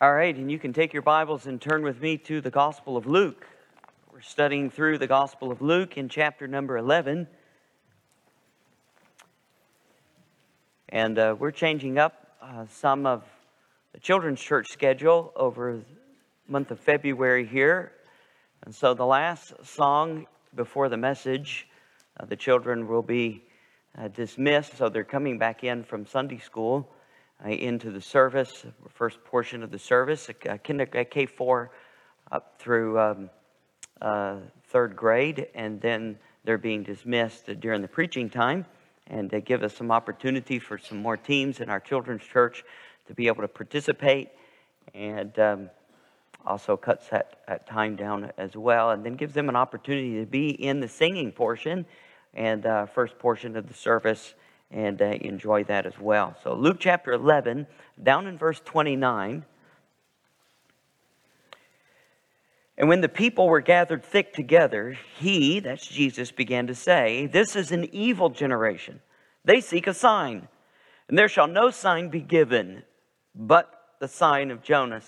All right, and you can take your Bibles and turn with me to the Gospel of Luke. We're studying through the Gospel of Luke in chapter number 11. And we're changing up some of the children's church schedule over the month of February here. And so the last song before the message, the children will be dismissed. So they're coming back in from Sunday school into the service, first portion of the service, K4 up through third grade, and then they're being dismissed during the preaching time, and they give us some opportunity for some more teams in our children's church to be able to participate, and also cuts that time down as well, and then gives them an opportunity to be in the singing portion and first portion of the service and enjoy that as well. So Luke chapter 11, down in verse 29. And when the people were gathered thick together, he, that's Jesus, began to say, "This is an evil generation. They seek a sign, and there shall no sign be given but the sign of Jonah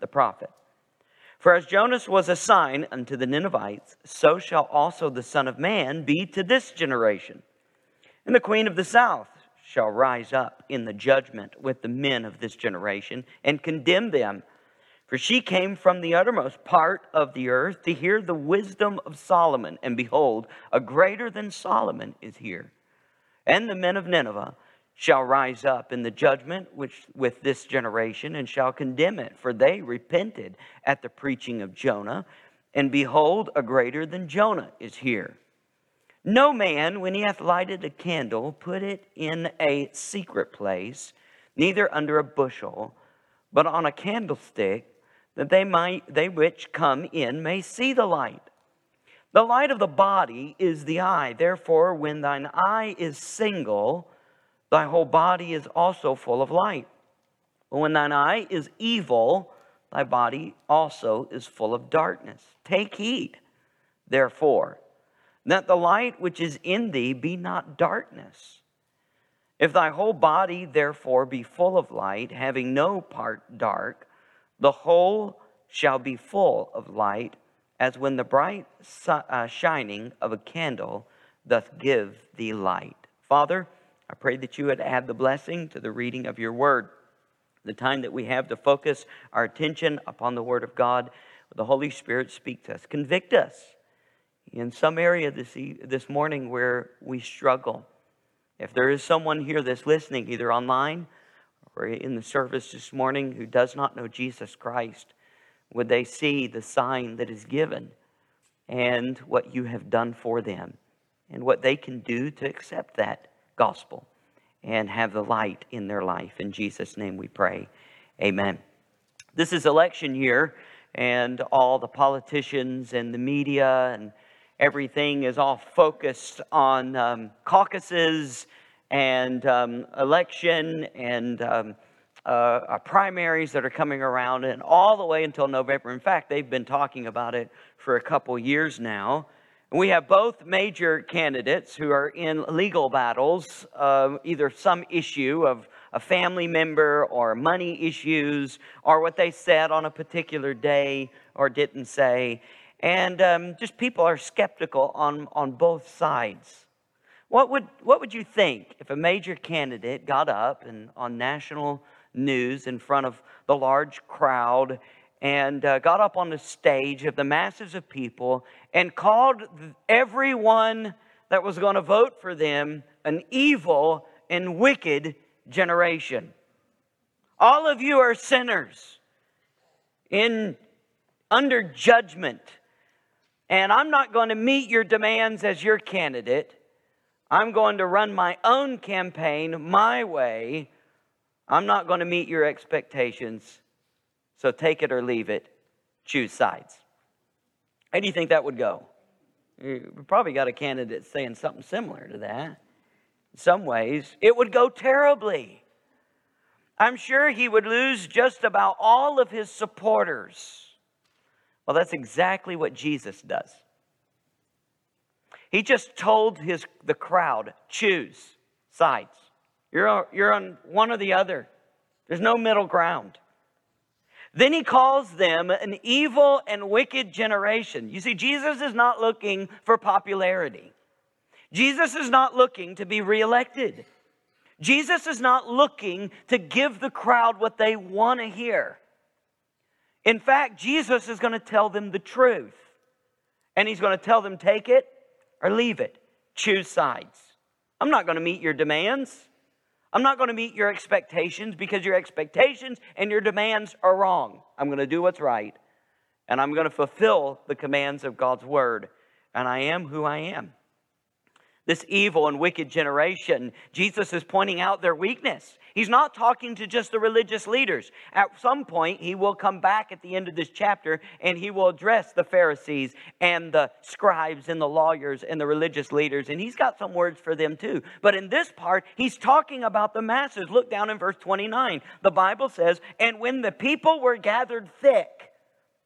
the prophet. For as Jonas was a sign unto the Ninevites, so shall also the Son of Man be to this generation. And the Queen of the South shall rise up in the judgment with the men of this generation and condemn them. For she came from the uttermost part of the earth to hear the wisdom of Solomon. And behold, a greater than Solomon is here. And the men of Nineveh shall rise up in the judgment which with this generation and shall condemn it. For they repented at the preaching of Jonah. And behold, a greater than Jonah is here. No man, when he hath lighted a candle, put it in a secret place, neither under a bushel, but on a candlestick, that they which come in may see the light. The light of the body is the eye. Therefore, when thine eye is single, thy whole body is also full of light. But when thine eye is evil, thy body also is full of darkness. Take heed, therefore, that the light which is in thee be not darkness. If thy whole body, therefore, be full of light, having no part dark, the whole shall be full of light, as when the bright shining of a candle doth give thee light." Father, I pray that you would add the blessing to the reading of your word, the time that we have to focus our attention upon the word of God. The Holy Spirit speak to us, convict us in some area this morning where we struggle. If there is someone here that's listening, either online or in the service this morning, who does not know Jesus Christ, would they see the sign that is given and what you have done for them and what they can do to accept that gospel and have the light in their life? In Jesus' name we pray. Amen. This is election year, and all the politicians and the media and everything is all focused on caucuses and election and primaries that are coming around, and all the way until November. In fact, they've been talking about it for a couple years now. And we have both major candidates who are in legal battles, either some issue of a family member or money issues or what they said on a particular day or didn't say. And just people are skeptical on both sides. What would you think if a major candidate got up and on national news in front of the large crowd and got up on the stage of the masses of people and called everyone that was going to vote for them an evil and wicked generation? All of you are sinners under judgment. And I'm not going to meet your demands as your candidate. I'm going to run my own campaign my way. I'm not going to meet your expectations. So take it or leave it. Choose sides. How do you think that would go? You probably got a candidate saying something similar to that. In some ways, it would go terribly. I'm sure he would lose just about all of his supporters. Well, that's exactly what Jesus does. He just told the crowd, choose sides. You're on one or the other. There's no middle ground. Then he calls them an evil and wicked generation. You see, Jesus is not looking for popularity. Jesus is not looking to be reelected. Jesus is not looking to give the crowd what they want to hear. In fact, Jesus is going to tell them the truth. And he's going to tell them, take it or leave it. Choose sides. I'm not going to meet your demands. I'm not going to meet your expectations because your expectations and your demands are wrong. I'm going to do what's right. And I'm going to fulfill the commands of God's word. And I am who I am. This evil and wicked generation, Jesus is pointing out their weakness. He's not talking to just the religious leaders. At some point, he will come back at the end of this chapter and he will address the Pharisees and the scribes and the lawyers and the religious leaders. And he's got some words for them too. But in this part, he's talking about the masses. Look down in verse 29. The Bible says, and when the people were gathered thick.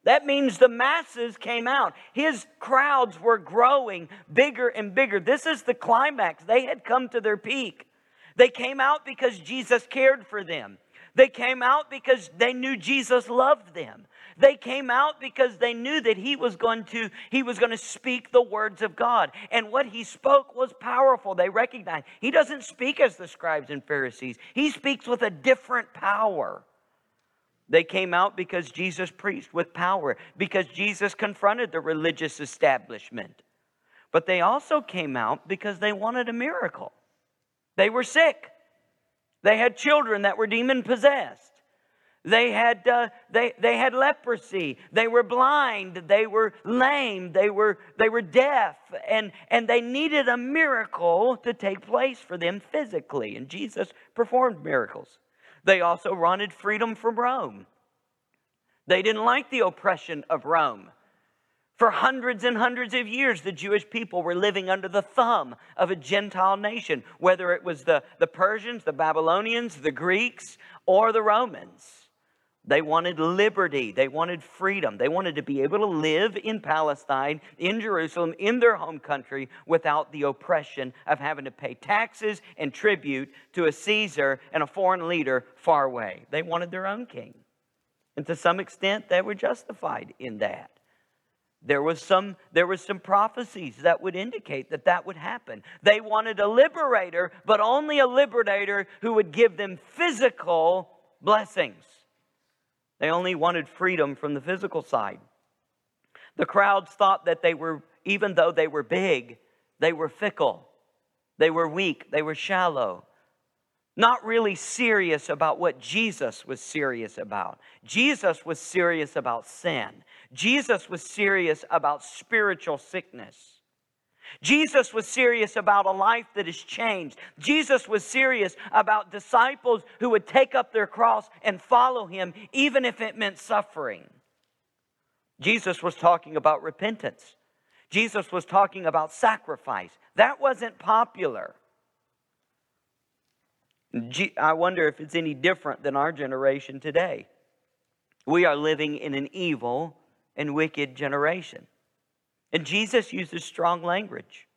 That means the masses came out. His crowds were growing bigger and bigger. This is the climax. They had come to their peak. They came out because Jesus cared for them. They came out because they knew Jesus loved them. They came out because they knew that he was going to speak the words of God. And what he spoke was powerful. They recognized he doesn't speak as the scribes and Pharisees. He speaks with a different power. They came out because Jesus preached with power, because Jesus confronted the religious establishment. But they also came out because they wanted a miracle. They were sick. They had children that were demon-possessed. They had leprosy. They were blind. They were lame. They were deaf. And they needed a miracle to take place for them physically. And Jesus performed miracles. They also wanted freedom from Rome. They didn't like the oppression of Rome. For hundreds and hundreds of years, the Jewish people were living under the thumb of a Gentile nation, whether it was the Persians, the Babylonians, the Greeks, or the Romans. They wanted liberty. They wanted freedom. They wanted to be able to live in Palestine, in Jerusalem, in their home country without the oppression of having to pay taxes and tribute to a Caesar and a foreign leader far away. They wanted their own king. And to some extent, they were justified in that. There was some prophecies that would indicate that would happen. They wanted a liberator, but only a liberator who would give them physical blessings. They only wanted freedom from the physical side. The crowds thought that even though they were big, they were fickle. They were weak. They were shallow. Not really serious about what Jesus was serious about. Jesus was serious about sin. Jesus was serious about spiritual sickness. Jesus was serious about a life that is changed. Jesus was serious about disciples who would take up their cross and follow him, even if it meant suffering. Jesus was talking about repentance. Jesus was talking about sacrifice. That wasn't popular. I wonder if it's any different than our generation today. We are living in an evil and wicked generation. And Jesus uses strong language.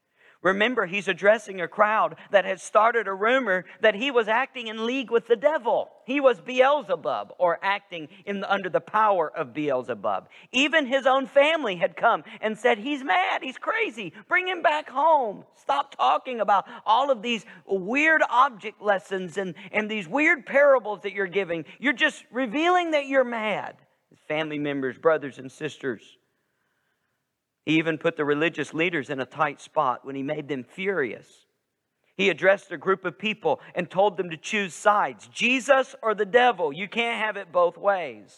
Remember, he's addressing a crowd that had started a rumor that he was acting in league with the devil. He was Beelzebub, or acting under the power of Beelzebub. Even his own family had come and said, he's mad, he's crazy, bring him back home. Stop talking about all of these weird object lessons and these weird parables that you're giving. You're just revealing that you're mad. His family members, brothers and sisters. He even put the religious leaders in a tight spot when he made them furious. He addressed a group of people and told them to choose sides. Jesus or the devil. You can't have it both ways.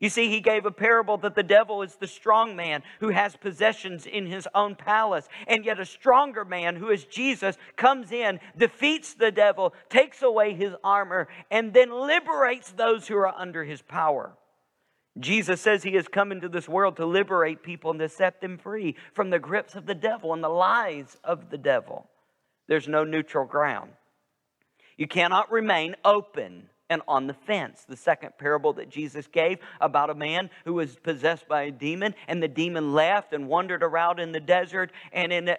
You see, he gave a parable that the devil is the strong man who has possessions in his own palace. And yet a stronger man, who is Jesus, comes in, defeats the devil, takes away his armor, and then liberates those who are under his power. Jesus says he has come into this world to liberate people and to set them free from the grips of the devil and the lies of the devil. There's no neutral ground. You cannot remain open and on the fence. The second parable that Jesus gave about a man who was possessed by a demon, and the demon left and wandered around in the desert and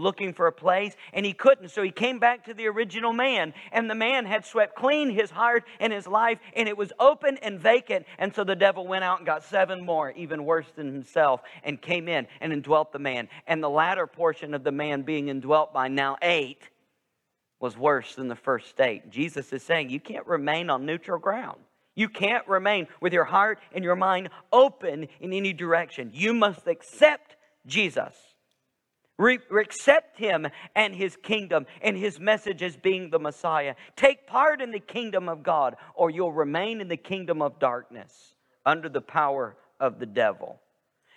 looking for a place, and he couldn't. So he came back to the original man, and the man had swept clean his heart and his life, and it was open and vacant. And so the devil went out and got seven more, even worse than himself, and came in and indwelt the man. And the latter portion of the man being indwelt by now 8 was worse than the first state. Jesus is saying you can't remain on neutral ground. You can't remain with your heart and your mind open in any direction. You must accept Jesus. Accept him and his kingdom and his message as being the Messiah. Take part in the kingdom of God, or you'll remain in the kingdom of darkness under the power of the devil.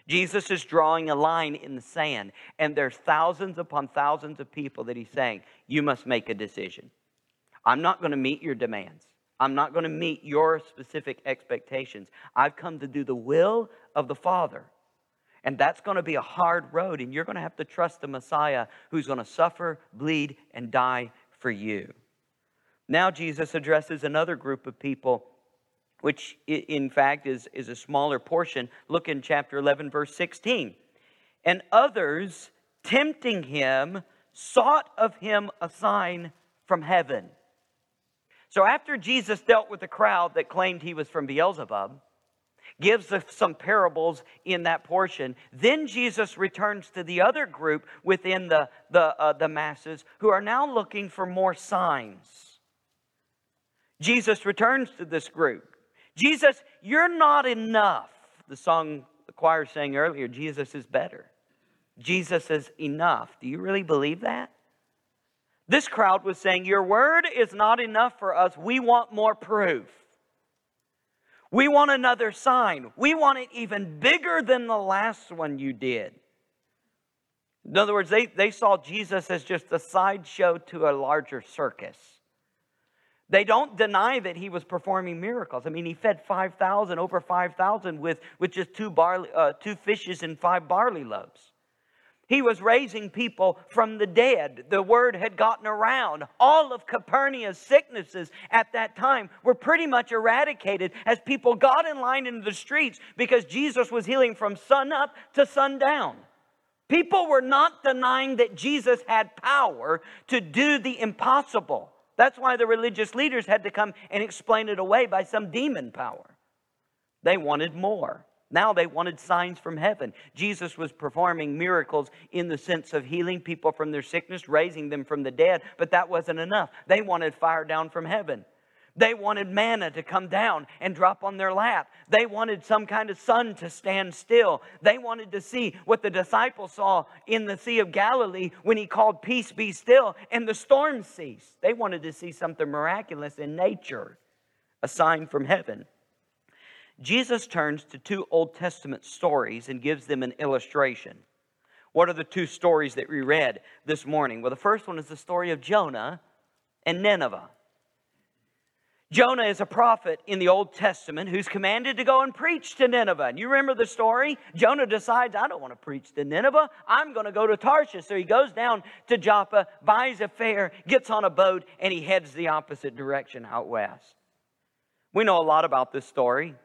Jesus is drawing a line in the sand, and there's thousands upon thousands of people that he's saying, you must make a decision. I'm not going to meet your demands. I'm not going to meet your specific expectations. I've come to do the will of the Father. And that's going to be a hard road, and you're going to have to trust the Messiah who's going to suffer, bleed, and die for you. Now Jesus addresses another group of people, which in fact is a smaller portion. Look in chapter 11, verse 16. And others, tempting him, sought of him a sign from heaven. So after Jesus dealt with the crowd that claimed he was from Beelzebub, gives us some parables in that portion. Then Jesus returns to the other group within the masses who are now looking for more signs. Jesus returns to this group. Jesus, you're not enough. The song the choir sang earlier, Jesus is better. Jesus is enough. Do you really believe that? This crowd was saying, your word is not enough for us. We want more proof. We want another sign. We want it even bigger than the last one you did. In other words, they saw Jesus as just a sideshow to a larger circus. They don't deny that he was performing miracles. I mean, he fed 5,000, over 5,000 with just two fishes and 5 barley loaves. He was raising people from the dead. The word had gotten around. All of Capernaum's sicknesses at that time were pretty much eradicated as people got in line into the streets because Jesus was healing from sun up to sundown. People were not denying that Jesus had power to do the impossible. That's why the religious leaders had to come and explain it away by some demon power. They wanted more. Now they wanted signs from heaven. Jesus was performing miracles in the sense of healing people from their sickness, raising them from the dead, but that wasn't enough. They wanted fire down from heaven. They wanted manna to come down and drop on their lap. They wanted some kind of sun to stand still. They wanted to see what the disciples saw in the Sea of Galilee when he called, "Peace, be still," and the storm ceased. They wanted to see something miraculous in nature, a sign from heaven. Jesus turns to 2 Old Testament stories and gives them an illustration. What are the 2 stories that we read this morning? Well, the first one is the story of Jonah and Nineveh. Jonah is a prophet in the Old Testament who's commanded to go and preach to Nineveh. And you remember the story? Jonah decides, I don't want to preach to Nineveh. I'm going to go to Tarshish. So he goes down to Joppa, buys a fare, gets on a boat, and he heads the opposite direction out west. We know a lot about this story.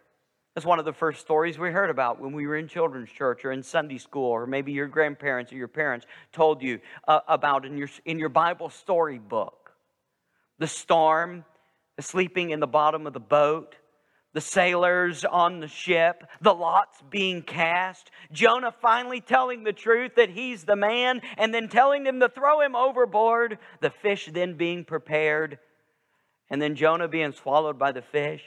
It's one of the first stories we heard about when we were in children's church or in Sunday school, or maybe your grandparents or your parents told you about in your Bible storybook. The storm, the sleeping in the bottom of the boat, the sailors on the ship, the lots being cast, Jonah finally telling the truth that he's the man, and then telling them to throw him overboard, the fish then being prepared, and then Jonah being swallowed by the fish.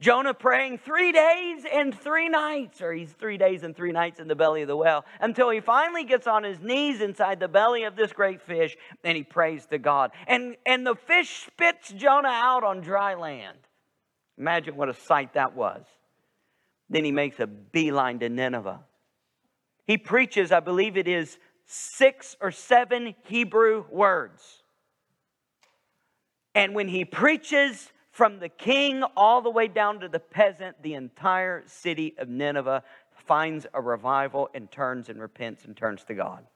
Jonah praying 3 days and 3 nights, or he's 3 days and 3 nights in the belly of the whale, until he finally gets on his knees inside the belly of this great fish, and he prays to God. And the fish spits Jonah out on dry land. Imagine what a sight that was. Then he makes a beeline to Nineveh. He preaches, I believe it is 6 or 7 Hebrew words. And when he preaches, from the king all the way down to the peasant, the entire city of Nineveh finds a revival and turns and repents and turns to God.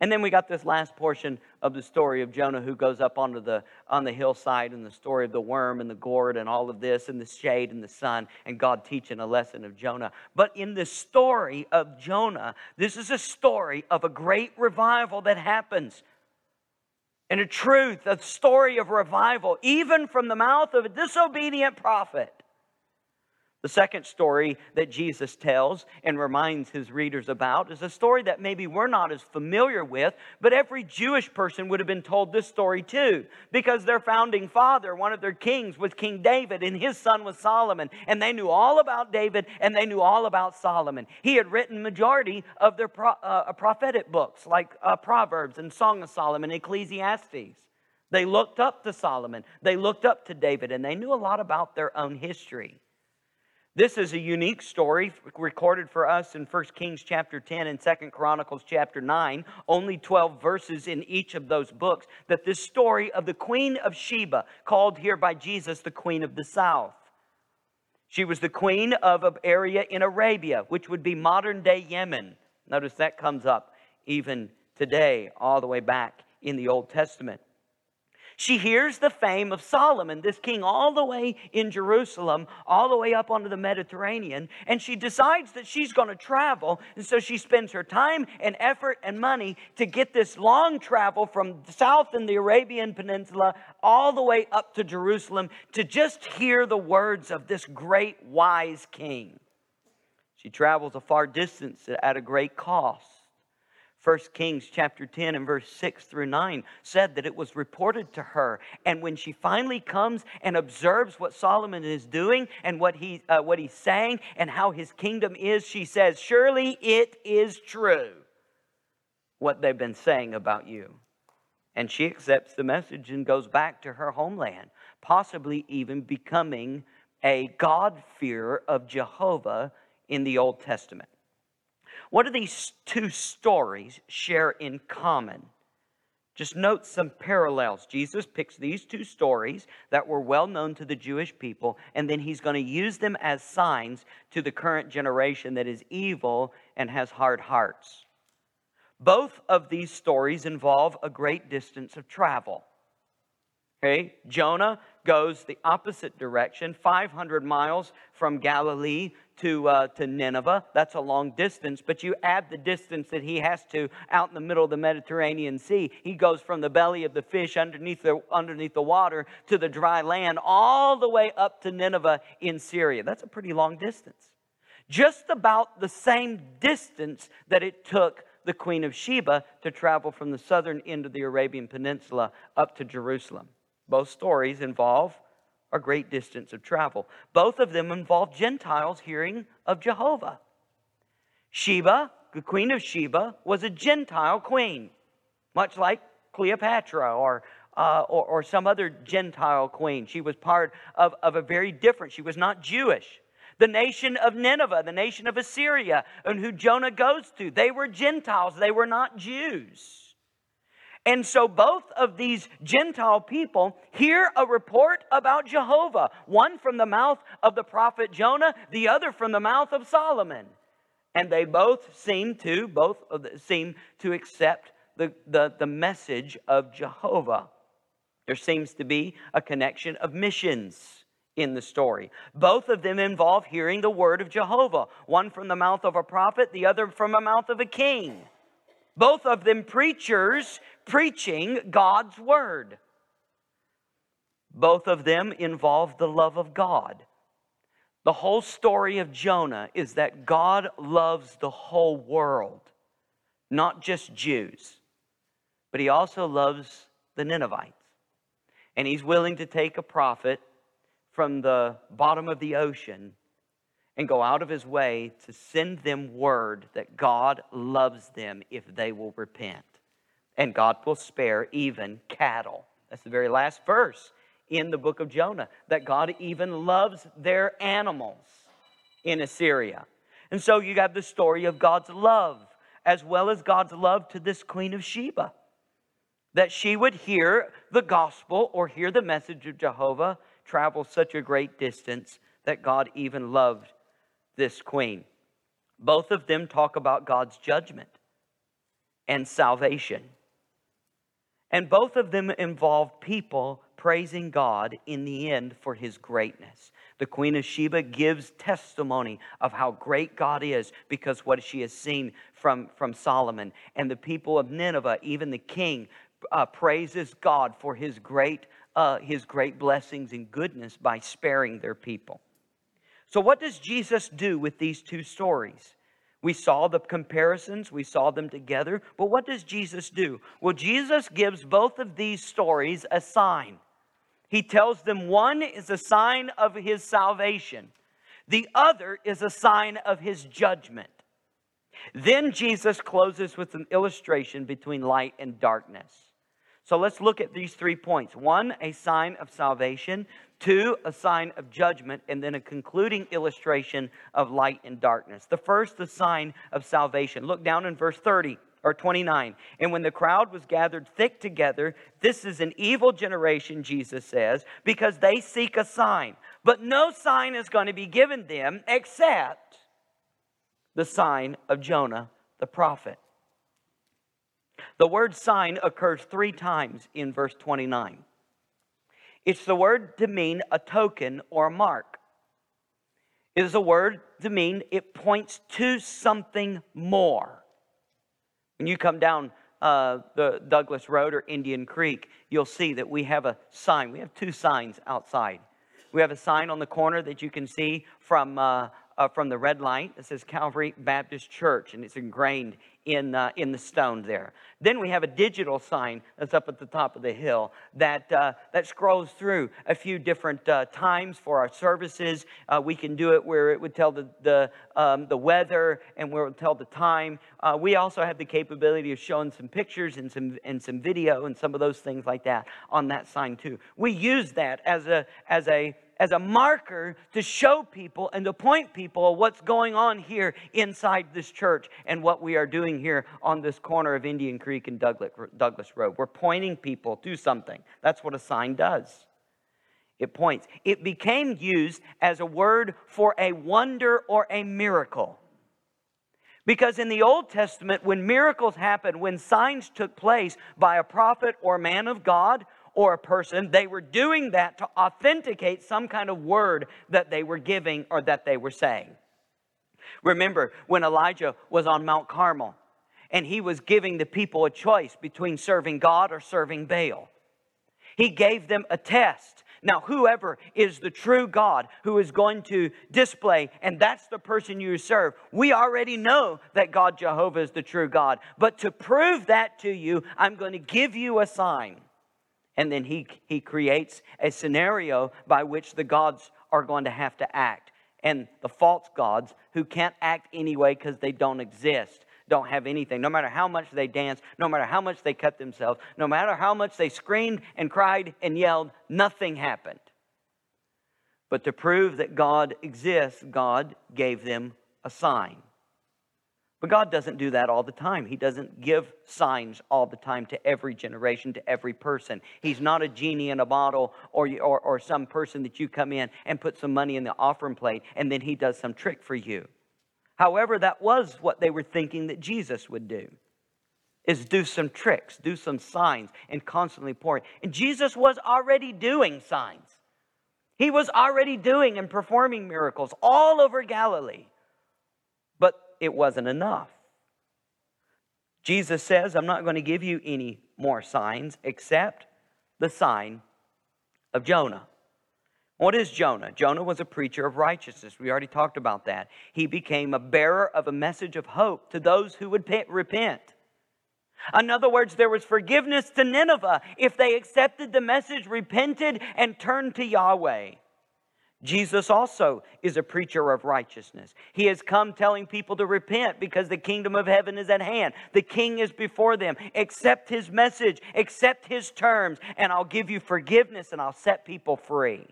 And then we got this last portion of the story of Jonah, who goes up onto on the hillside, and the story of the worm and the gourd and all of this, and the shade and the sun, and God teaching a lesson of Jonah. But in the story of Jonah, this is a story of a great revival that happens. And a truth, a story of revival, even from the mouth of a disobedient prophet. The second story that Jesus tells and reminds his readers about is a story that maybe we're not as familiar with, but every Jewish person would have been told this story too, because their founding father, one of their kings, was King David, and his son was Solomon, and they knew all about David, and they knew all about Solomon. He had written majority of their prophetic books, like Proverbs and Song of Solomon, Ecclesiastes. They looked up to Solomon, they looked up to David, and they knew a lot about their own history. This is a unique story recorded for us in 1 Kings chapter 10 and 2 Chronicles chapter 9. Only 12 verses in each of those books. That this story of the Queen of Sheba, called here by Jesus the Queen of the South. She was the queen of an area in Arabia, which would be modern day Yemen. Notice that comes up even today, all the way back in the Old Testament. She hears the fame of Solomon, this king, all the way in Jerusalem, all the way up onto the Mediterranean, and she decides that she's going to travel, and so she spends her time and effort and money to get this long travel from south in the Arabian Peninsula all the way up to Jerusalem to just hear the words of this great wise king. She travels a far distance at a great cost. 1 Kings chapter 10 and verse 6 through 9 said that it was reported to her. And when she finally comes and observes what Solomon is doing and what he's saying and how his kingdom is, she says, "Surely it is true what they've been saying about you." And she accepts the message and goes back to her homeland, possibly even becoming a God-fearer of Jehovah in the Old Testament. What do these two stories share in common? Just note some parallels. Jesus picks these two stories that were well known to the Jewish people, and then he's going to use them as signs to the current generation that is evil and has hard hearts. Both of these stories involve a great distance of travel. Okay? Jonah goes the opposite direction, 500 miles from Galilee to Nineveh. That's a long distance, but you add the distance that he has to out in the middle of the Mediterranean Sea. He goes from the belly of the fish underneath the water to the dry land all the way up to Nineveh in Syria. That's a pretty long distance. Just about the same distance that it took the Queen of Sheba to travel from the southern end of the Arabian Peninsula up to Jerusalem. Both stories involve a great distance of travel. Both of them involve Gentiles hearing of Jehovah. Sheba, the Queen of Sheba, was a Gentile queen, much like Cleopatra or some other Gentile queen. She was part of a very different, she was not Jewish. The nation of Nineveh, the nation of Assyria, and who Jonah goes to, they were Gentiles, they were not Jews. And so both of these Gentile people hear a report about Jehovah. One from the mouth of the prophet Jonah, the other from the mouth of Solomon. And they both seem to accept the message of Jehovah. There seems to be a connection of missions in the story. Both of them involve hearing the word of Jehovah. One from the mouth of a prophet, the other from the mouth of a king. Both of them preachers preaching God's word. Both of them involve the love of God. The whole story of Jonah is that God loves the whole world, not just Jews, but he also loves the Ninevites. And he's willing to take a prophet from the bottom of the ocean and go out of his way to send them word that God loves them if they will repent. And God will spare even cattle. That's the very last verse in the book of Jonah. That God even loves their animals in Assyria. And so you have the story of God's love, as well as God's love to this Queen of Sheba. That she would hear the gospel or hear the message of Jehovah, travel such a great distance that God even loved this queen. Both of them talk about God's judgment. and salvation. And both of them involved people praising God in the end for his greatness. The Queen of Sheba gives testimony of how great God is because what she has seen from Solomon. And the people of Nineveh, even the king, praises God for his great blessings and goodness by sparing their people. So what does Jesus do with these two stories? We saw the comparisons, we saw them together, but what does Jesus do? Well, Jesus gives both of these stories a sign. He tells them one is a sign of his salvation. The other is a sign of his judgment. Then Jesus closes with an illustration between light and darkness. So let's look at these 3 points. One, a sign of salvation. Two, a sign of judgment. And then a concluding illustration of light and darkness. The first, the sign of salvation. Look down in verse 30 or 29. And when the crowd was gathered thick together, this is an evil generation, Jesus says, because they seek a sign. But no sign is going to be given them except the sign of Jonah the prophet. The word sign occurs 3 times in verse 29. It's the word to mean a token or a mark. It is a word to mean it points to something more. When you come down the Douglas Road or Indian Creek, you'll see that we have a sign. We have 2 signs outside. We have a sign on the corner that you can see from the red light. It says Calvary Baptist Church, and it's ingrained in the stone there. Then we have a digital sign that's up at the top of the hill that scrolls through a few different times for our services. We can do it where it would tell the weather and where it would tell the time. We also have the capability of showing some pictures and some video and some of those things like that on that sign too. We use that as a marker to show people and to point people what's going on here inside this church and what we are doing here on this corner of Indian Creek and Douglas Road. We're pointing people to something. That's what a sign does. It points. It became used as a word for a wonder or a miracle. Because in the Old Testament, when miracles happened, when signs took place by a prophet or man of God, or a person, they were doing that to authenticate some kind of word that they were giving or that they were saying. Remember when Elijah was on Mount Carmel and he was giving the people a choice between serving God or serving Baal. He gave them a test. Now, whoever is the true God who is going to display, and that's the person you serve. We already know that God Jehovah is the true God. But to prove that to you, I'm going to give you a sign. And then he creates a scenario by which the gods are going to have to act. And the false gods, who can't act anyway because they don't exist, don't have anything. No matter how much they dance, no matter how much they cut themselves, no matter how much they screamed and cried and yelled, nothing happened. But to prove that God exists, God gave them a sign. But God doesn't do that all the time. He doesn't give signs all the time to every generation, to every person. He's not a genie in a bottle or some person that you come in and put some money in the offering plate and then he does some trick for you. However, that was what they were thinking that Jesus would do, is do some tricks, do some signs, and constantly pour it. And Jesus was already doing signs. He was already doing and performing miracles all over Galilee. It wasn't enough. Jesus says, I'm not going to give you any more signs except the sign of Jonah. What is Jonah? Jonah was a preacher of righteousness. We already talked about that. He became a bearer of a message of hope to those who would repent. In other words, there was forgiveness to Nineveh if they accepted the message, repented, and turned to Yahweh. Jesus also is a preacher of righteousness. He has come telling people to repent because the kingdom of heaven is at hand. The king is before them. Accept his message. Accept his terms. And I'll give you forgiveness and I'll set people free.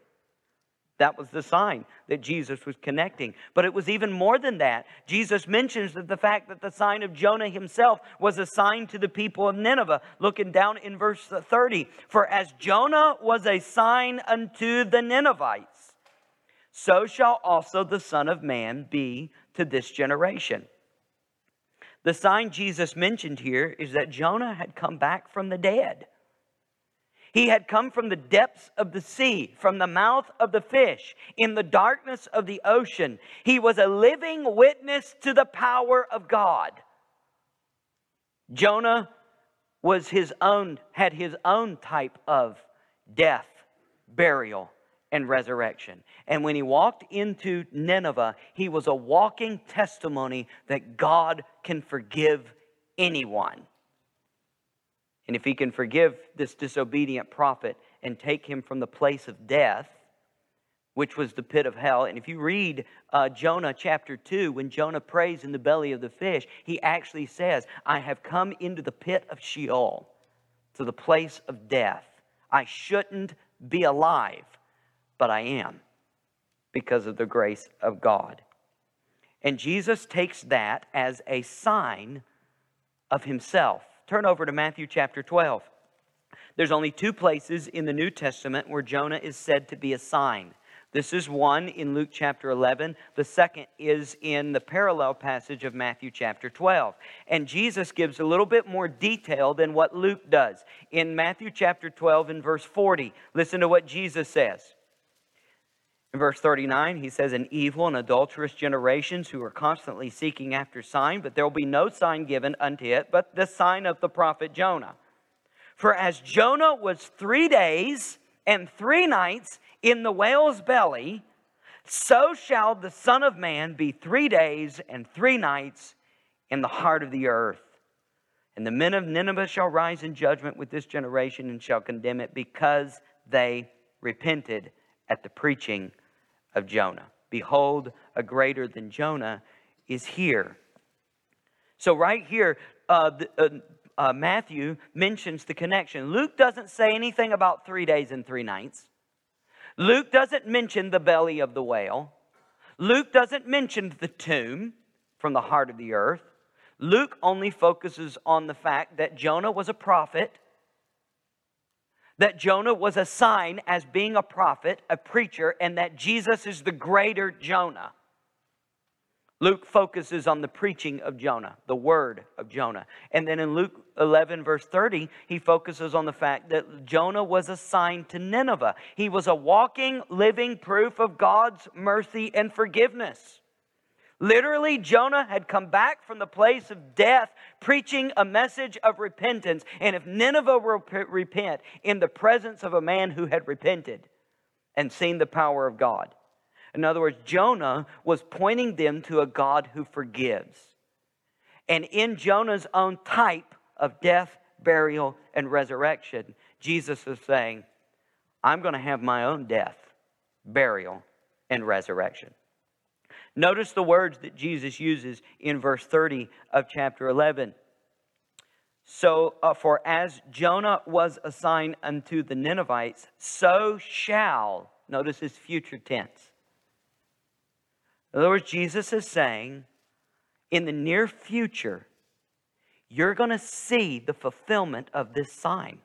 That was the sign that Jesus was connecting. But it was even more than that. Jesus mentions that the fact that the sign of Jonah himself was a sign to the people of Nineveh. Looking down in verse 30. For as Jonah was a sign unto the Ninevites, so shall also the Son of Man be to this generation. The sign Jesus mentioned here is that Jonah had come back from the dead. He had come from the depths of the sea, from the mouth of the fish, in the darkness of the ocean. He was a living witness to the power of God. Jonah was had his own type of death, burial, and resurrection. And when he walked into Nineveh, he was a walking testimony that God can forgive anyone. And if he can forgive this disobedient prophet and take him from the place of death, which was the pit of hell. And if you read Jonah chapter 2, when Jonah prays in the belly of the fish, he actually says, I have come into the pit of Sheol, to the place of death. I shouldn't be alive, but I am, because of the grace of God. And Jesus takes that as a sign of himself. Turn over to Matthew chapter 12. There's only two places in the New Testament where Jonah is said to be a sign. This is one in Luke chapter 11. The second is in the parallel passage of Matthew chapter 12. And Jesus gives a little bit more detail than what Luke does. In Matthew chapter 12 and verse 40, listen to what Jesus says. In verse 39, he says, an evil and adulterous generations who are constantly seeking after sign, but there will be no sign given unto it, but the sign of the prophet Jonah. For as Jonah was 3 days and 3 nights in the whale's belly, so shall the Son of Man be 3 days and 3 nights in the heart of the earth. And the men of Nineveh shall rise in judgment with this generation and shall condemn it, because they repented at the preaching of Jonah. Behold, a greater than Jonah is here. So right here, Matthew mentions the connection. Luke doesn't say anything about 3 days and 3 nights. Luke doesn't mention the belly of the whale. Luke doesn't mention the tomb from the heart of the earth. Luke only focuses on the fact that Jonah was a prophet, that Jonah was a sign as being a prophet, a preacher, and that Jesus is the greater Jonah. Luke focuses on the preaching of Jonah, the word of Jonah. And then in Luke 11, verse 30, he focuses on the fact that Jonah was a sign to Nineveh. He was a walking, living proof of God's mercy and forgiveness. Literally, Jonah had come back from the place of death, preaching a message of repentance. And if Nineveh will repent in the presence of a man who had repented and seen the power of God. In other words, Jonah was pointing them to a God who forgives. And in Jonah's own type of death, burial, and resurrection, Jesus is saying, I'm going to have my own death, burial, and resurrection. Notice the words that Jesus uses in verse 30 of chapter 11. So, for as Jonah was a sign unto the Ninevites, so shall, notice his future tense. In other words, Jesus is saying, in the near future, you're going to see the fulfillment of this sign.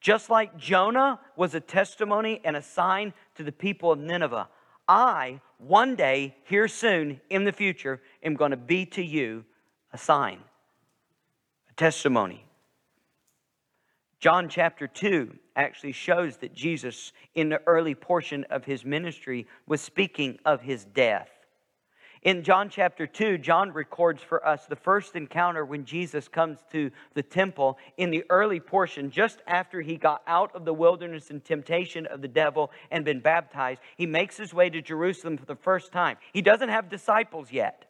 Just like Jonah was a testimony and a sign to the people of Nineveh, I, one day, here soon, in the future, am going to be to you a sign, a testimony. John chapter 2 actually shows that Jesus, in the early portion of his ministry, was speaking of his death. In John chapter 2, John records for us the first encounter when Jesus comes to the temple in the early portion, just after he got out of the wilderness and temptation of the devil and been baptized. He makes his way to Jerusalem for the first time. He doesn't have disciples yet.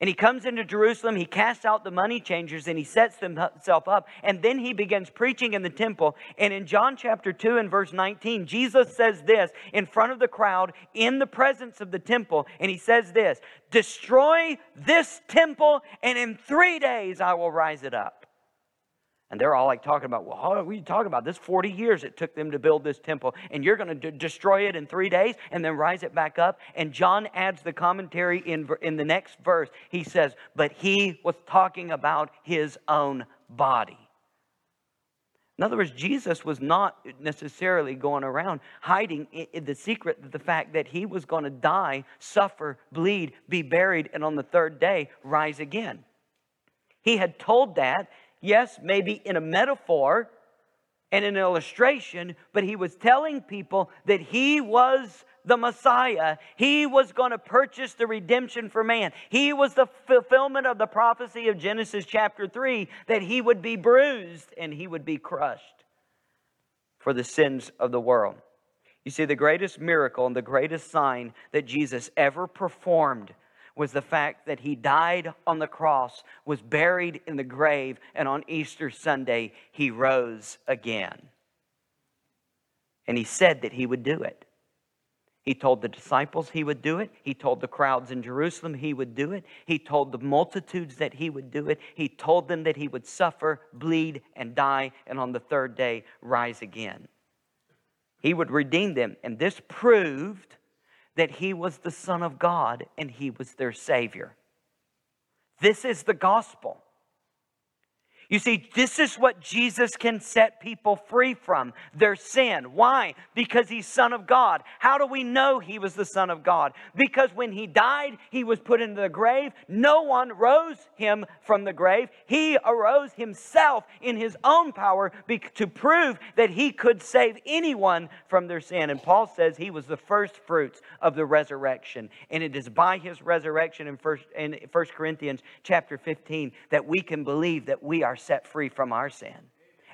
And he comes into Jerusalem, he casts out the money changers, and he sets himself up. And then he begins preaching in the temple. And in John chapter 2 and verse 19, Jesus says this in front of the crowd, in the presence of the temple. And he says this, destroy this temple, and in 3 days I will rise it up. And they're all like talking about, well, what are you talking about? This 40 years it took them to build this temple. And you're going to destroy it in 3 days and then rise it back up. And John adds the commentary in the next verse. He says, but he was talking about his own body. In other words, Jesus was not necessarily going around hiding in the secret of the fact that he was going to die, suffer, bleed, be buried, and on the 3rd day rise again. He had told that, yes, maybe in a metaphor and an illustration, but he was telling people that he was the Messiah. He was going to purchase the redemption for man. He was the fulfillment of the prophecy of Genesis chapter 3, that he would be bruised and he would be crushed for the sins of the world. You see, the greatest miracle and the greatest sign that Jesus ever performed was the fact that he died on the cross, was buried in the grave, and on Easter Sunday, he rose again. And he said that he would do it. He told the disciples he would do it. He told the crowds in Jerusalem he would do it. He told the multitudes that he would do it. He told them that he would suffer, bleed, and die, and on the third day, rise again. He would redeem them, and this proved that he was the Son of God and he was their Savior. This is the gospel. You see, this is what Jesus can set people free from, their sin. Why? Because he's Son of God. How do we know he was the Son of God? Because when he died, he was put into the grave. No one rose him from the grave. He arose himself in his own power to prove that he could save anyone from their sin. And Paul says he was the first fruits of the resurrection. And it is by his resurrection in 1 Corinthians chapter 15 that we can believe that we are set free from our sin.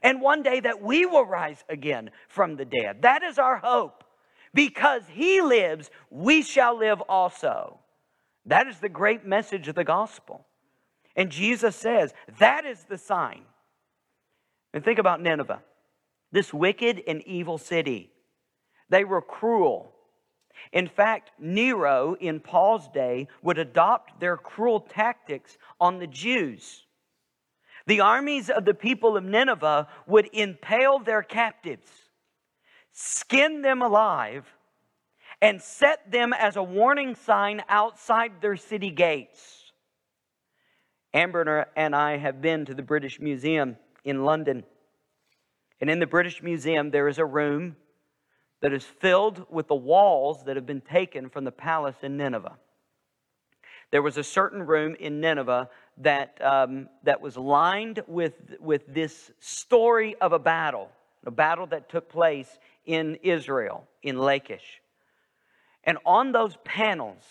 And one day that we will rise again from the dead. That is our hope. Because he lives, we shall live also. That is the great message of the gospel. And Jesus says, that is the sign. And think about Nineveh, this wicked and evil city. They were cruel. In fact, Nero in Paul's day would adopt their cruel tactics on the Jews. The armies of the people of Nineveh would impale their captives, skin them alive, and set them as a warning sign outside their city gates. Amber and I have been to the British Museum in London. And in the British Museum, there is a room that is filled with the walls that have been taken from the palace in Nineveh. There was a certain room in Nineveh that was lined with this story of a battle that took place in Israel, in Lachish. And on those panels,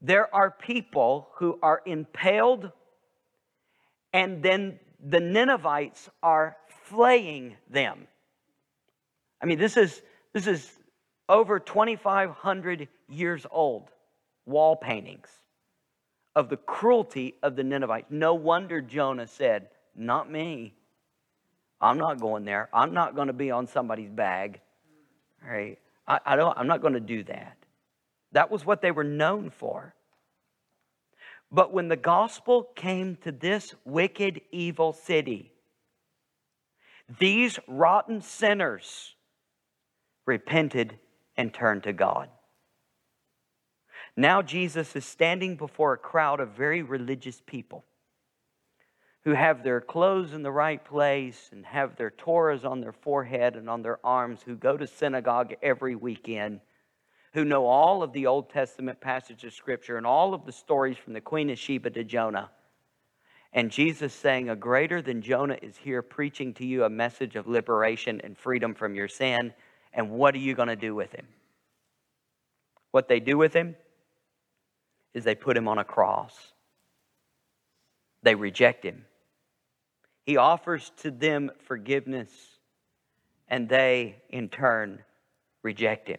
there are people who are impaled, and then the Ninevites are flaying them. I mean, this is over 2,500 years old wall paintings of the cruelty of the Ninevites. No wonder Jonah said, not me. I'm not going there. I'm not going to be on somebody's bag. All right? I'm not going to do that. That was what they were known for. But when the gospel came to this wicked, evil city, these rotten sinners repented and turned to God. Now Jesus is standing before a crowd of very religious people who have their clothes in the right place and have their Torahs on their forehead and on their arms, who go to synagogue every weekend, who know all of the Old Testament passages of Scripture and all of the stories from the Queen of Sheba to Jonah. And Jesus saying, a greater than Jonah is here preaching to you a message of liberation and freedom from your sin. And what are you going to do with him? What they do with him is they put him on a cross. They reject him. He offers to them forgiveness, and they, in turn, reject him.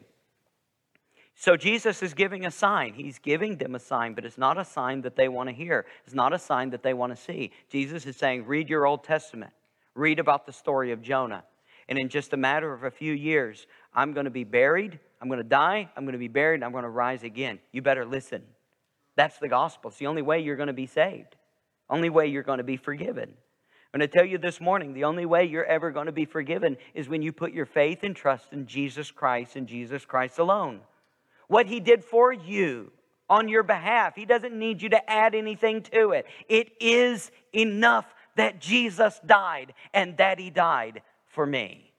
So Jesus is giving a sign. He's giving them a sign, but it's not a sign that they want to hear. It's not a sign that they want to see. Jesus is saying, read your Old Testament. Read about the story of Jonah. And in just a matter of a few years, I'm going to be buried. I'm going to die. I'm going to be buried. And I'm going to rise again. You better listen. That's the gospel. It's the only way you're going to be saved. Only way you're going to be forgiven. I'm going to tell you this morning, the only way you're ever going to be forgiven is when you put your faith and trust in Jesus Christ and Jesus Christ alone. What he did for you on your behalf, he doesn't need you to add anything to it. It is enough that Jesus died and that he died for me.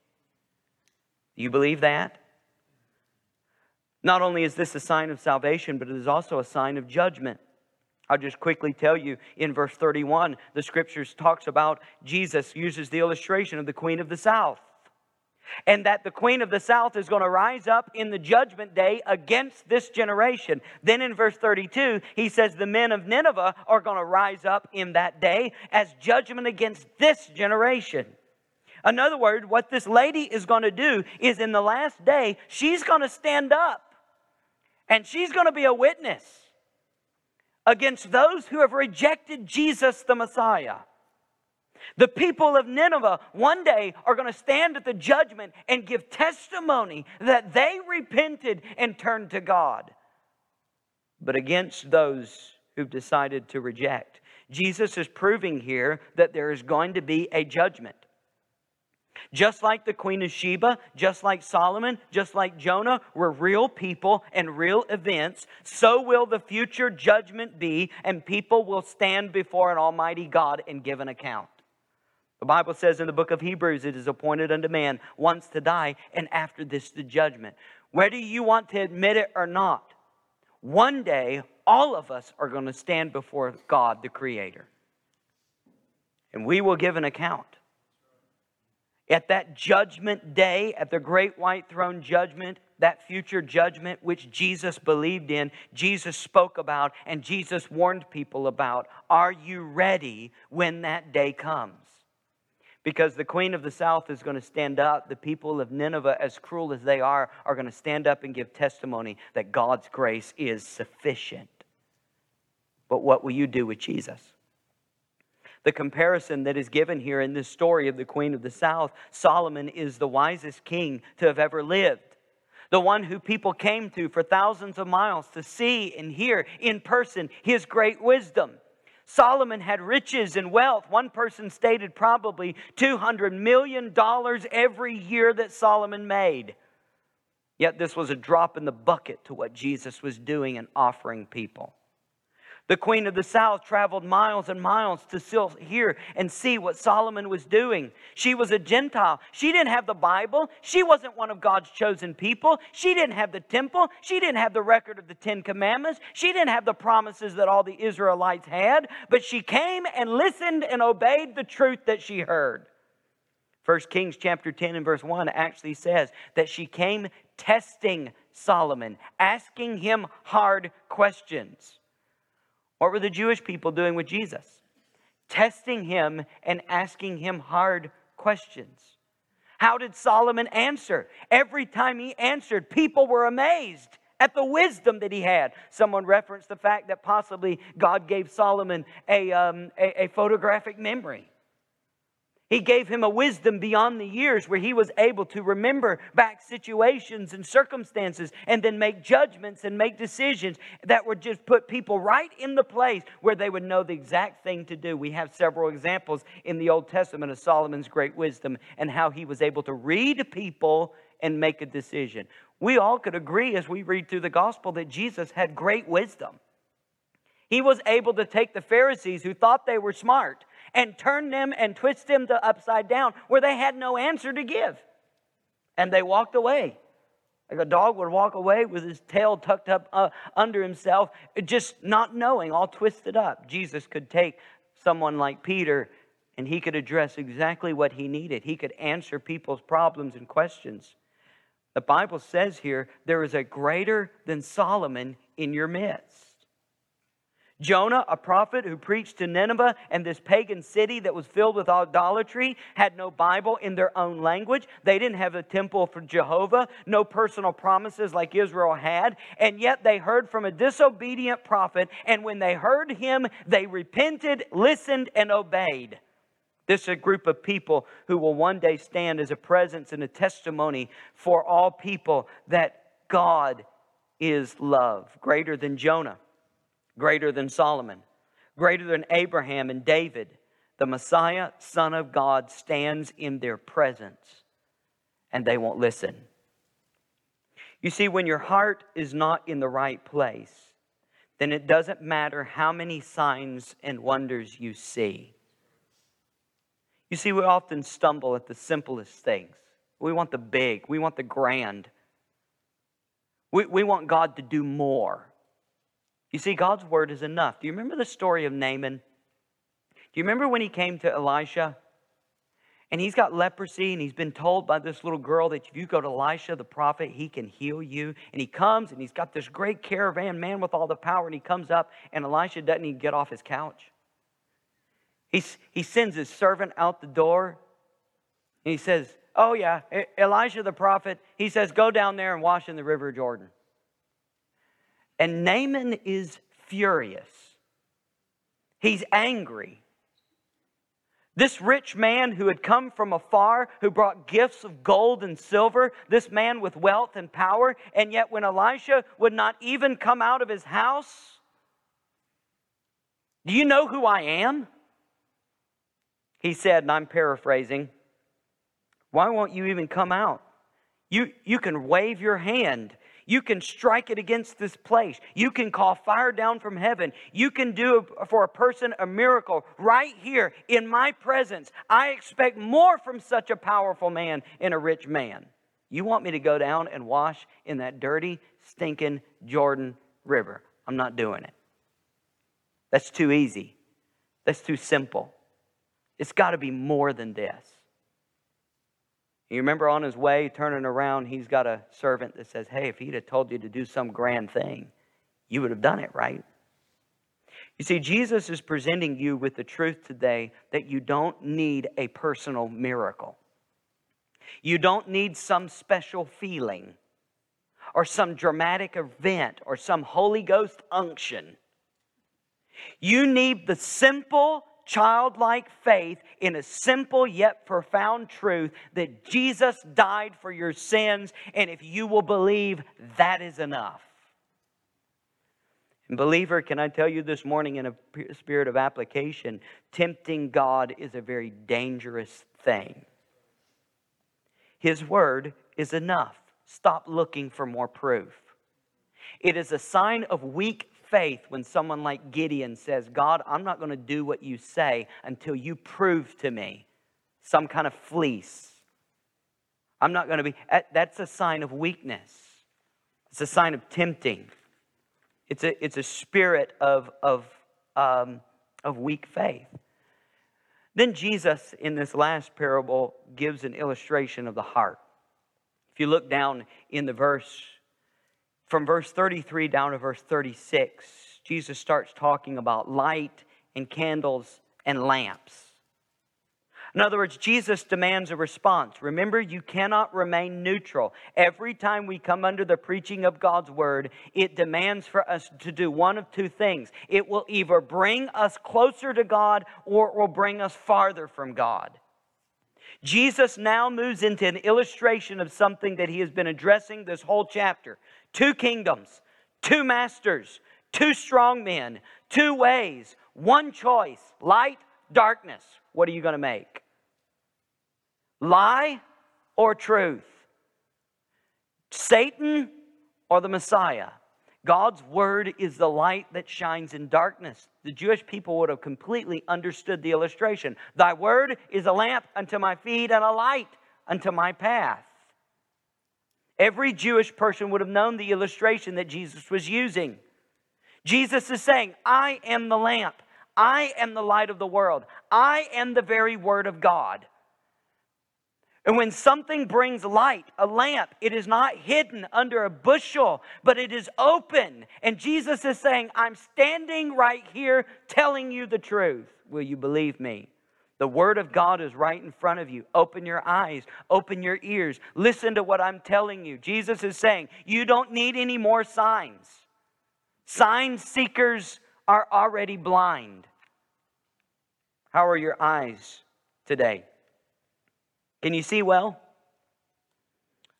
Do you believe that? Not only is this a sign of salvation, but it is also a sign of judgment. I'll just quickly tell you, in verse 31, the scriptures talks about Jesus uses the illustration of the Queen of the South. And that the Queen of the South is going to rise up in the judgment day against this generation. Then in verse 32, he says the men of Nineveh are going to rise up in that day as judgment against this generation. In other words, what this lady is going to do is in the last day, she's going to stand up. And she's going to be a witness against those who have rejected Jesus the Messiah. The people of Nineveh one day are going to stand at the judgment and give testimony that they repented and turned to God. But against those who've decided to reject. Jesus is proving here that there is going to be a judgment. Just like the Queen of Sheba, just like Solomon, just like Jonah, were real people and real events, so will the future judgment be, and people will stand before an almighty God and give an account. The Bible says in the book of Hebrews, it is appointed unto man once to die, and after this the judgment. Whether you want to admit it or not, one day all of us are going to stand before God, the Creator. And we will give an account. At that judgment day, at the great white throne judgment, that future judgment which Jesus believed in, Jesus spoke about, and Jesus warned people about, are you ready when that day comes? Because the Queen of the South is going to stand up. The people of Nineveh, as cruel as they are going to stand up and give testimony that God's grace is sufficient. But what will you do with Jesus? The comparison that is given here in this story of the Queen of the South, Solomon is the wisest king to have ever lived. The one who people came to for thousands of miles to see and hear in person his great wisdom. Solomon had riches and wealth. One person stated probably $200 million every year that Solomon made. Yet this was a drop in the bucket to what Jesus was doing and offering people. The Queen of the South traveled miles and miles to still hear and see what Solomon was doing. She was a Gentile. She didn't have the Bible. She wasn't one of God's chosen people. She didn't have the temple. She didn't have the record of the Ten Commandments. She didn't have the promises that all the Israelites had. But she came and listened and obeyed the truth that she heard. 1 Kings chapter 10 and verse 1 actually says that she came testing Solomon, asking him hard questions. What were the Jewish people doing with Jesus? Testing him and asking him hard questions. How did Solomon answer? Every time he answered, people were amazed at the wisdom that he had. Someone referenced the fact that possibly God gave Solomon a photographic memory. He gave him a wisdom beyond the years where he was able to remember back situations and circumstances and then make judgments and make decisions that would just put people right in the place where they would know the exact thing to do. We have several examples in the Old Testament of Solomon's great wisdom and how he was able to read people and make a decision. We all could agree as we read through the gospel that Jesus had great wisdom. He was able to take the Pharisees who thought they were smart and turn them and twist them to upside down where they had no answer to give. And they walked away. Like a dog would walk away with his tail tucked up under himself, just not knowing, all twisted up. Jesus could take someone like Peter and he could address exactly what he needed. He could answer people's problems and questions. The Bible says here, there is a greater than Solomon in your midst. Jonah, a prophet who preached to Nineveh and this pagan city that was filled with idolatry, had no Bible in their own language. They didn't have a temple for Jehovah, no personal promises like Israel had. And yet they heard from a disobedient prophet. And when they heard him, they repented, listened, and obeyed. This is a group of people who will one day stand as a presence and a testimony for all people that God is love, greater than Jonah. Greater than Solomon, greater than Abraham and David, the Messiah, Son of God, stands in their presence, and they won't listen. You see, when your heart is not in the right place, then it doesn't matter how many signs and wonders you see. You see, we often stumble at the simplest things. We want the big, we want the grand. We want God to do more. You see, God's word is enough. Do you remember the story of Naaman? Do you remember when he came to Elisha? And he's got leprosy, and he's been told by this little girl that if you go to Elisha, the prophet, he can heal you. And he comes, and he's got this great caravan, man with all the power, and he comes up, and Elisha doesn't even get off his couch. He sends his servant out the door, and he says, oh yeah, Elijah the prophet, he says, go down there and wash in the river Jordan. And Naaman is furious. He's angry. This rich man who had come from afar, who brought gifts of gold and silver, this man with wealth and power, and yet when Elisha would not even come out of his house, do you know who I am? He said, and I'm paraphrasing, why won't you even come out? You can wave your hand. You can strike it against this place. You can call fire down from heaven. You can do for a person a miracle right here in my presence. I expect more from such a powerful man and a rich man. You want me to go down and wash in that dirty, stinking Jordan River? I'm not doing it. That's too easy. That's too simple. It's got to be more than this. You remember on his way, turning around, he's got a servant that says, hey, if he'd have told you to do some grand thing, you would have done it, right? You see, Jesus is presenting you with the truth today that you don't need a personal miracle. You don't need some special feeling or some dramatic event or some Holy Ghost unction. You need the simple childlike faith in a simple yet profound truth that Jesus died for your sins, and if you will believe, that is enough. And believer, can I tell you this morning in a spirit of application, tempting God is a very dangerous thing. His word is enough. Stop looking for more proof. It is a sign of weak faith when someone like Gideon says, God, I'm not going to do what you say until you prove to me some kind of fleece. I'm not going to be, that's a sign of weakness. It's a sign of tempting. It's a spirit of weak faith. Then Jesus in this last parable gives an illustration of the heart. If you look down in the verse, from verse 33 down to verse 36, Jesus starts talking about light and candles and lamps. In other words, Jesus demands a response. Remember, you cannot remain neutral. Every time we come under the preaching of God's word, it demands for us to do one of two things. It will either bring us closer to God or it will bring us farther from God. Jesus now moves into an illustration of something that he has been addressing this whole chapter. Two kingdoms, two masters, two strong men, two ways, one choice, light, darkness. What are you going to make? Lie or truth? Satan or the Messiah? God's word is the light that shines in darkness. The Jewish people would have completely understood the illustration. Thy word is a lamp unto my feet and a light unto my path. Every Jewish person would have known the illustration that Jesus was using. Jesus is saying, I am the lamp. I am the light of the world. I am the very word of God. And when something brings light, a lamp, it is not hidden under a bushel, but it is open. And Jesus is saying, I'm standing right here telling you the truth. Will you believe me? The word of God is right in front of you. Open your eyes. Open your ears. Listen to what I'm telling you. Jesus is saying, you don't need any more signs. Sign seekers are already blind. How are your eyes today? Can you see well?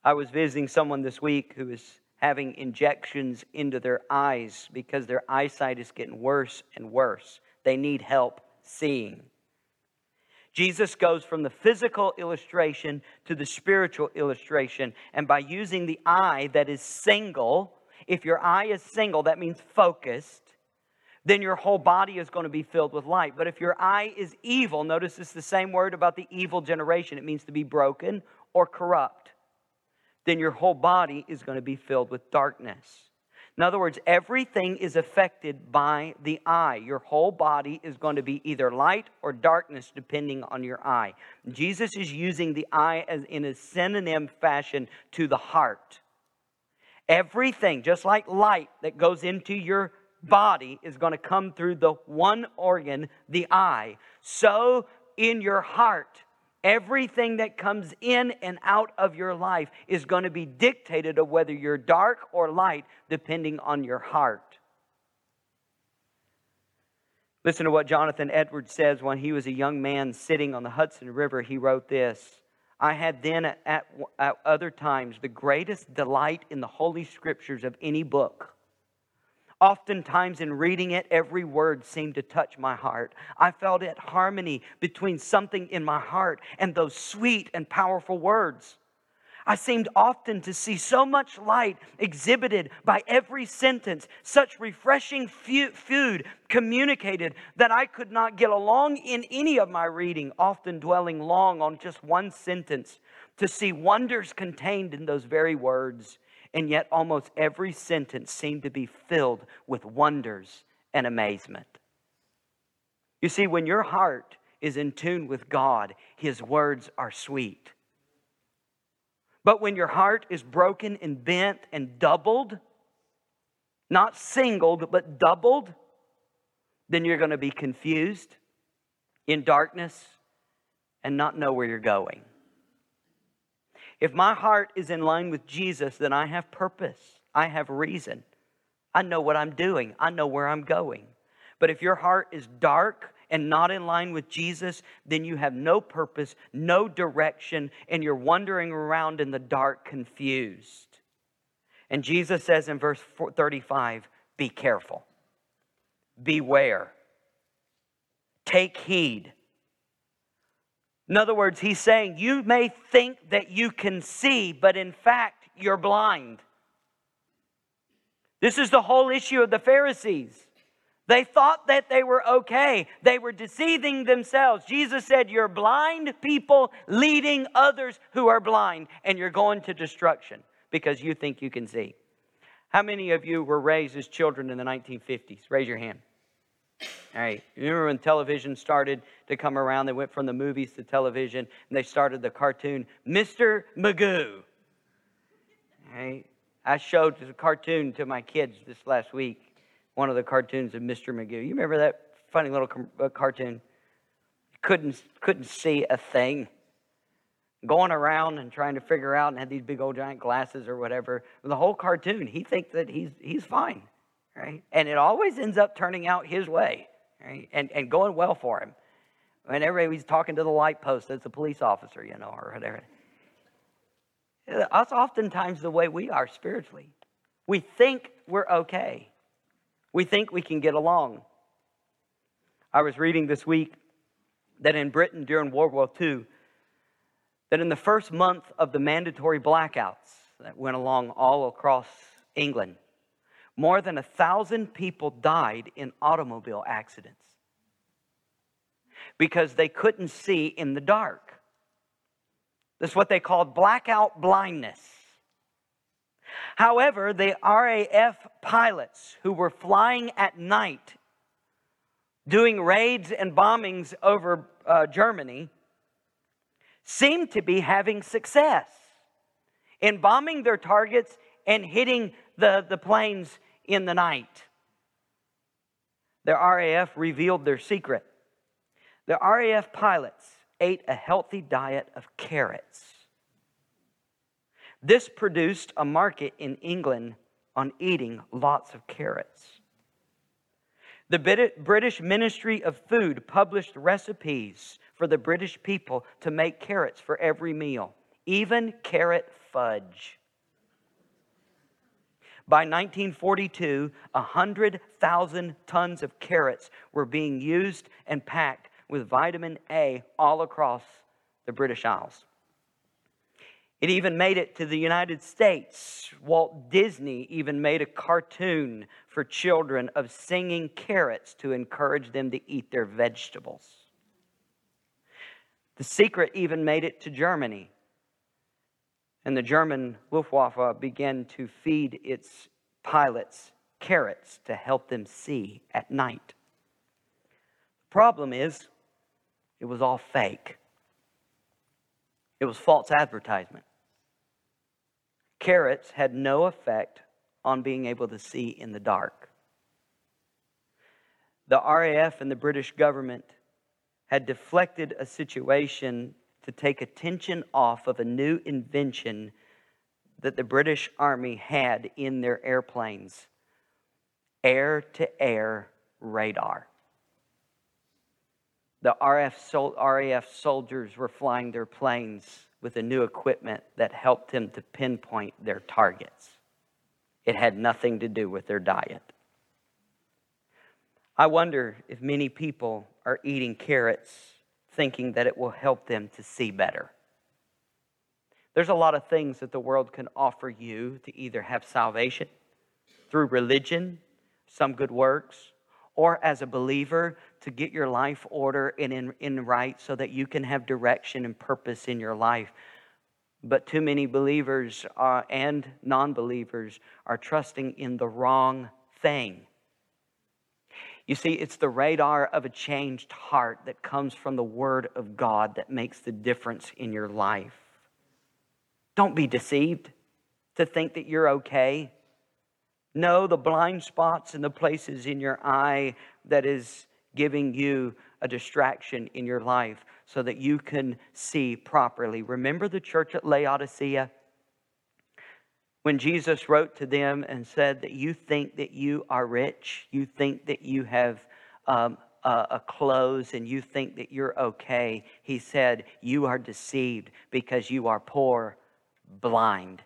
I was visiting someone this week who is having injections into their eyes because their eyesight is getting worse and worse. They need help seeing. Jesus goes from the physical illustration to the spiritual illustration. And by using the eye that is single, if your eye is single, that means focused, then your whole body is going to be filled with light. But if your eye is evil, notice it's the same word about the evil generation. It means to be broken or corrupt. Then your whole body is going to be filled with darkness. In other words, everything is affected by the eye. Your whole body is going to be either light or darkness depending on your eye. Jesus is using the eye as in a synonym fashion to the heart. Everything, just like light that goes into your body, is going to come through the one organ, the eye. So in your heart, everything that comes in and out of your life is going to be dictated of whether you're dark or light, depending on your heart. Listen to what Jonathan Edwards says. When he was a young man sitting on the Hudson River, he wrote this: I had then at other times the greatest delight in the Holy Scriptures of any book. Oftentimes in reading it, every word seemed to touch my heart. I felt at harmony between something in my heart and those sweet and powerful words. I seemed often to see so much light exhibited by every sentence, such refreshing food communicated, that I could not get along in any of my reading, often dwelling long on just one sentence, to see wonders contained in those very words. And yet almost every sentence seemed to be filled with wonders and amazement. You see, when your heart is in tune with God, His words are sweet. But when your heart is broken and bent and doubled, not singled, but doubled, then you're going to be confused, in darkness, and not know where you're going. If my heart is in line with Jesus, then I have purpose. I have reason. I know what I'm doing. I know where I'm going. But if your heart is dark and not in line with Jesus, then you have no purpose, no direction, and you're wandering around in the dark, confused. And Jesus says in verse 35, be careful. Beware. Take heed. In other words, he's saying, you may think that you can see, but in fact, you're blind. This is the whole issue of the Pharisees. They thought that they were okay. They were deceiving themselves. Jesus said, you're blind people leading others who are blind, and you're going to destruction because you think you can see. How many of you were raised as children in the 1950s? Raise your hand. All right. You remember when television started to come around? They went from the movies to television, and they started the cartoon Mr. Magoo. All right. I showed the cartoon to my kids this last week. One of the cartoons of Mr. Magoo. You remember that funny little cartoon? Couldn't see a thing. Going around and trying to figure out, and had these big old giant glasses or whatever. The whole cartoon, he thinks that he's fine. Right? And it always ends up turning out his way, right? And going well for him. And everybody was talking to the light post that's a police officer, you know, or whatever. That's oftentimes the way we are spiritually. We think we're okay. We think we can get along. I was reading this week that in Britain during World War II, that in the first month of the mandatory blackouts that went along all across England, more than 1,000 people died in automobile accidents because they couldn't see in the dark. That's what they called blackout blindness. However, the RAF pilots who were flying at night, doing raids and bombings over Germany, seemed to be having success in bombing their targets and hitting the planes in the night. The RAF revealed their secret. The RAF pilots ate a healthy diet of carrots. This produced a market in England on eating lots of carrots. The British Ministry of Food published recipes for the British people to make carrots for every meal, even carrot fudge. By 1942, 100,000 tons of carrots were being used and packed with vitamin A all across the British Isles. It even made it to the United States. Walt Disney even made a cartoon for children of singing carrots to encourage them to eat their vegetables. The secret even made it to Germany. And the German Luftwaffe began to feed its pilots carrots to help them see at night. The problem is, it was all fake. It was false advertisement. Carrots had no effect on being able to see in the dark. The RAF and the British government had deflected a situation to take attention off of a new invention that the British Army had in their airplanes: air-to-air radar. The RAF soldiers were flying their planes with a new equipment that helped them to pinpoint their targets. It had nothing to do with their diet. I wonder if many people are eating carrots thinking that it will help them to see better. There's a lot of things that the world can offer you to either have salvation through religion, some good works, or as a believer to get your life order and in right so that you can have direction and purpose in your life. But too many believers and non-believers are trusting in the wrong thing. You see, it's the radar of a changed heart that comes from the Word of God that makes the difference in your life. Don't be deceived to think that you're okay. Know the blind spots and the places in your eye that is giving you a distraction in your life so that you can see properly. Remember the church at Laodicea? When Jesus wrote to them and said that you think that you are rich, you think that you have a clothes, and you think that you're okay, he said, you are deceived because you are poor, blind,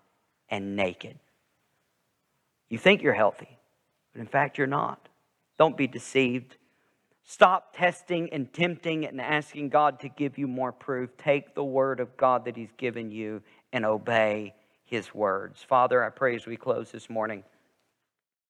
and naked. You think you're healthy, but in fact you're not. Don't be deceived. Stop testing and tempting and asking God to give you more proof. Take the word of God that he's given you and obey his words. Father, I pray as we close this morning.